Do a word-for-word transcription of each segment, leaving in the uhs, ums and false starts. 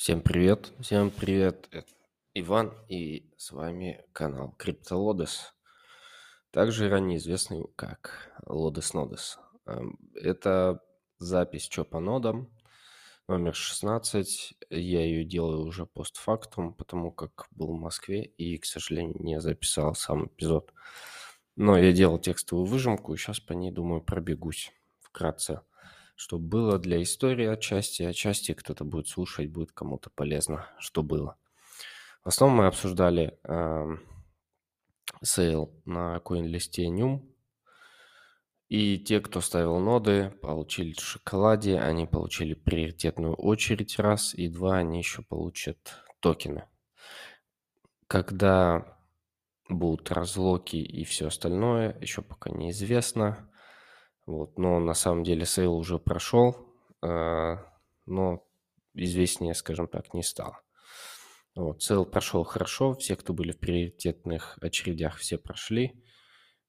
Всем привет, всем привет, это Иван, и с вами канал Криптолодес, также ранее известный как Лодес Нодес. Это запись Чо По Нодам, номер шестнадцать, я ее делаю уже постфактум, потому как был в Москве и, к сожалению, не записал сам эпизод. Но я делал текстовую выжимку, и сейчас по ней, думаю, пробегусь вкратце. Что было для истории отчасти, отчасти кто-то будет слушать, будет кому-то полезно, что было. В основном мы обсуждали э, сейл на Коинлисте нем, и те, кто ставил ноды, получили в шоколаде, они получили приоритетную очередь раз, и два, они еще получат токены. Когда будут разлоки и все остальное, еще пока неизвестно. Вот, но на самом деле сейл уже прошел, э, но известнее, скажем так, не стало. Вот, сейл прошел хорошо, все, кто были в приоритетных очередях, все прошли.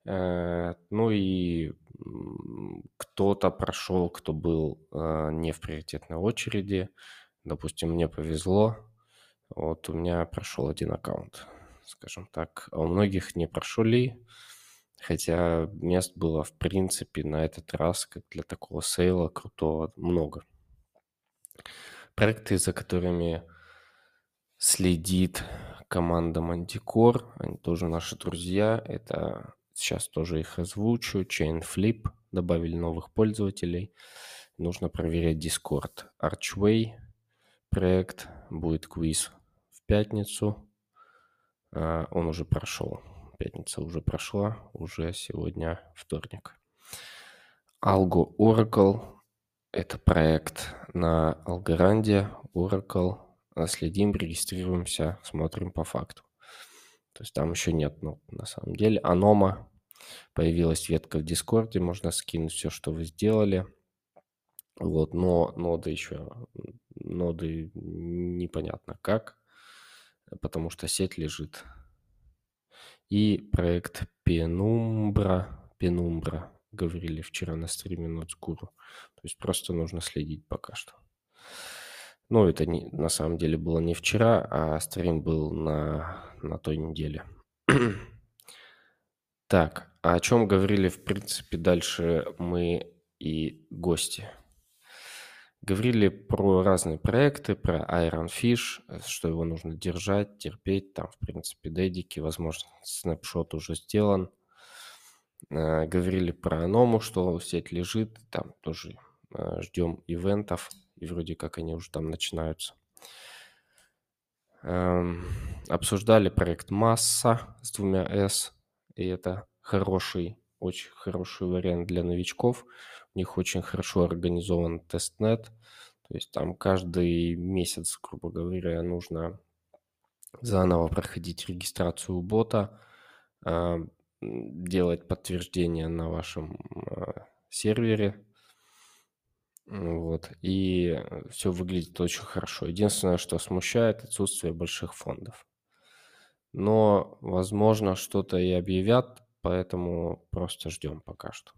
Э, ну и кто-то прошел, кто был э, не в приоритетной очереди. Допустим, мне повезло, вот у меня прошел один аккаунт, скажем так, а у многих не прошли. Хотя мест было, в принципе, на этот раз, как для такого сейла крутого, много. Проекты, за которыми следит команда MantiCore, они тоже наши друзья. Это сейчас тоже их озвучу. Chainflip, добавили новых пользователей. Нужно проверять Discord. Archway проект, будет квиз в пятницу. Он уже прошел. Пятница уже прошла, уже сегодня вторник. AlgOracle – это проект на Algorand, Oracle. Следим, регистрируемся, смотрим по факту. То есть там еще нет, но на самом деле. Anoma. Появилась ветка в Discord, можно скинуть все, что вы сделали. Вот, но ноды еще, ноды непонятно как, потому что сеть лежит. И проект Пенумбра, Пенумбра, говорили вчера на стриме NodesGuru. То есть просто нужно следить пока что. Но это не, на самом деле было не вчера, а стрим был на, на той неделе. Так, о чем говорили, в принципе, дальше мы и гости. Говорили про разные проекты, про Iron Fish, что его нужно держать, терпеть. Там, в принципе, дедики, возможно, снапшот уже сделан. Э, говорили про Аному, что сеть лежит. Там тоже э, ждем ивентов. И вроде как они уже там начинаются. Эм, обсуждали проект Масса с двумя S. И это хороший, очень хороший вариант для новичков. У них очень хорошо организован тестнет, то есть там каждый месяц, грубо говоря, нужно заново проходить регистрацию бота, делать подтверждение на вашем сервере, вот, и все выглядит очень хорошо. Единственное, что смущает, отсутствие больших фондов, но, возможно, что-то и объявят, поэтому просто ждем пока что.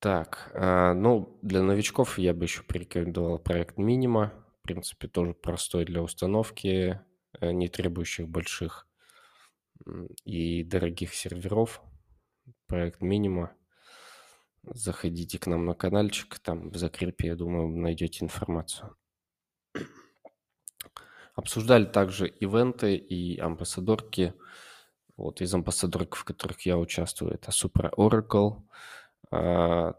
Так, ну, для новичков я бы еще порекомендовал проект Минима. В принципе, тоже простой для установки, не требующих больших и дорогих серверов. Проект Минима. Заходите к нам на каналчик, там в закрепе, я думаю, найдете информацию. Обсуждали также ивенты и амбассадорки. Вот из амбассадорок, в которых я участвую, это Supra Oracle. Там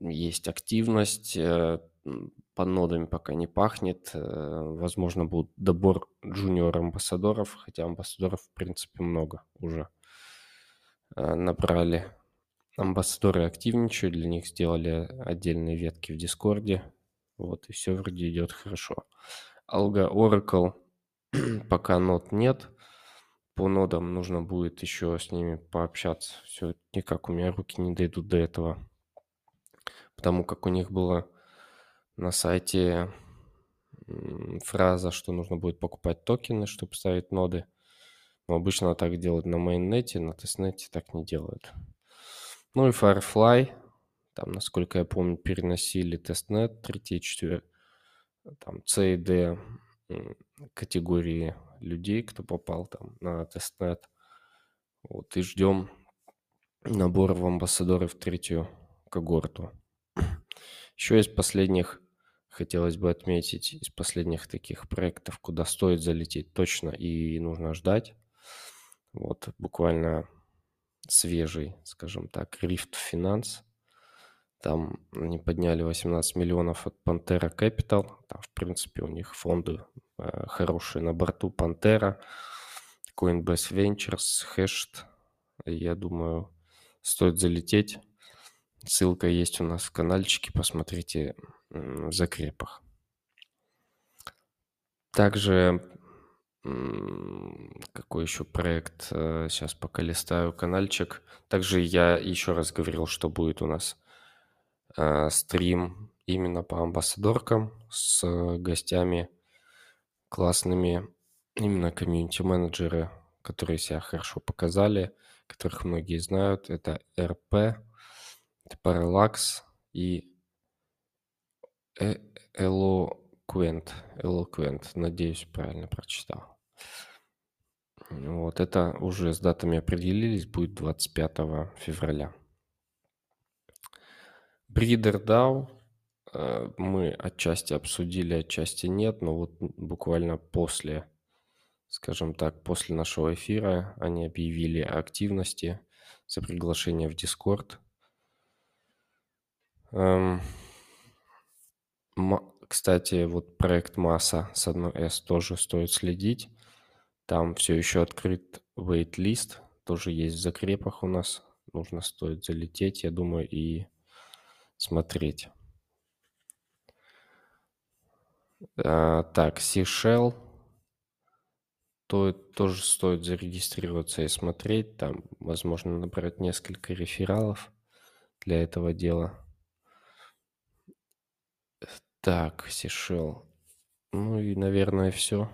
есть активность, по нодам пока не пахнет. Возможно, будет добор джуниор-амбассадоров, хотя амбассадоров, в принципе, много уже набрали. Амбассадоры активничают, для них сделали отдельные ветки в Дискорде. Вот, и все вроде идет хорошо. AlgOracle пока нод нет. По нодам нужно будет еще с ними пообщаться. Все, никак у меня руки не дойдут до этого. Потому как у них была на сайте фраза, что нужно будет покупать токены, чтобы ставить ноды. Но обычно так делают на мейннете, на тестнете так не делают. Ну и Firefly. Там, насколько я помню, переносили тестнет третий и четвертый. там C и D категории людей, кто попал там на тестнет. Вот, и ждем набора в амбассадоры в третью когорту. Еще из последних, хотелось бы отметить, из последних таких проектов, куда стоит залететь точно и нужно ждать. Вот, буквально свежий, скажем так, Rift Finance. Там они подняли восемнадцать миллионов от Pantera Capital. Там, в принципе, у них фонды э, хорошие на борту. Pantera, Coinbase Ventures, Hashed. Я думаю, стоит залететь. Ссылка есть у нас в каналчике. Посмотрите в закрепах. Также какой еще проект? Сейчас пока листаю каналчик. Также я еще раз говорил, что будет у нас э, стрим именно по амбассадоркам с гостями классными. Именно комьюнити-менеджеры, которые себя хорошо показали, которых многие знают. Это эр пэ, Паралакс и Элоквент. Элоквент, надеюсь, правильно прочитал. Вот это уже с датами определились, будет двадцать пятого февраля. Бридер Дау мы отчасти обсудили, отчасти нет, но вот буквально после, скажем так, после нашего эфира они объявили о активности за приглашение в Discord. Кстати, вот проект Масса с одной эс тоже стоит следить. Там все еще открыт waitlist, тоже есть в закрепах у нас. Нужно стоит залететь, я думаю, и смотреть. А, так, Seychelles. То, тоже стоит зарегистрироваться и смотреть. Там, возможно, набрать несколько рефералов для этого дела. Так, Seychelles. Ну и, наверное, все.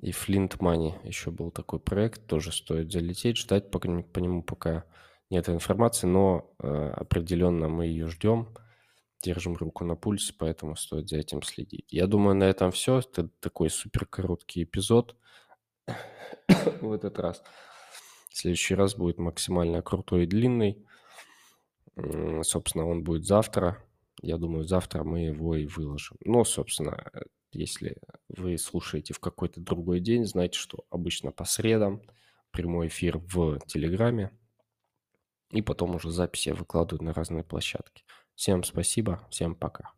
И Flint Money. Еще был такой проект. Тоже стоит залететь, ждать. По, по нему пока нет информации, но э, определенно мы ее ждем. Держим руку на пульсе, поэтому стоит за этим следить. Я думаю, на этом все. Это такой супер короткий эпизод в этот раз. В следующий раз будет максимально крутой и длинный. Собственно, он будет завтра. Я думаю, завтра мы его и выложим. Но, собственно, если вы слушаете в какой-то другой день, знайте, что обычно по средам прямой эфир в Телеграме. И потом уже записи я выкладываю на разные площадки. Всем спасибо, всем пока.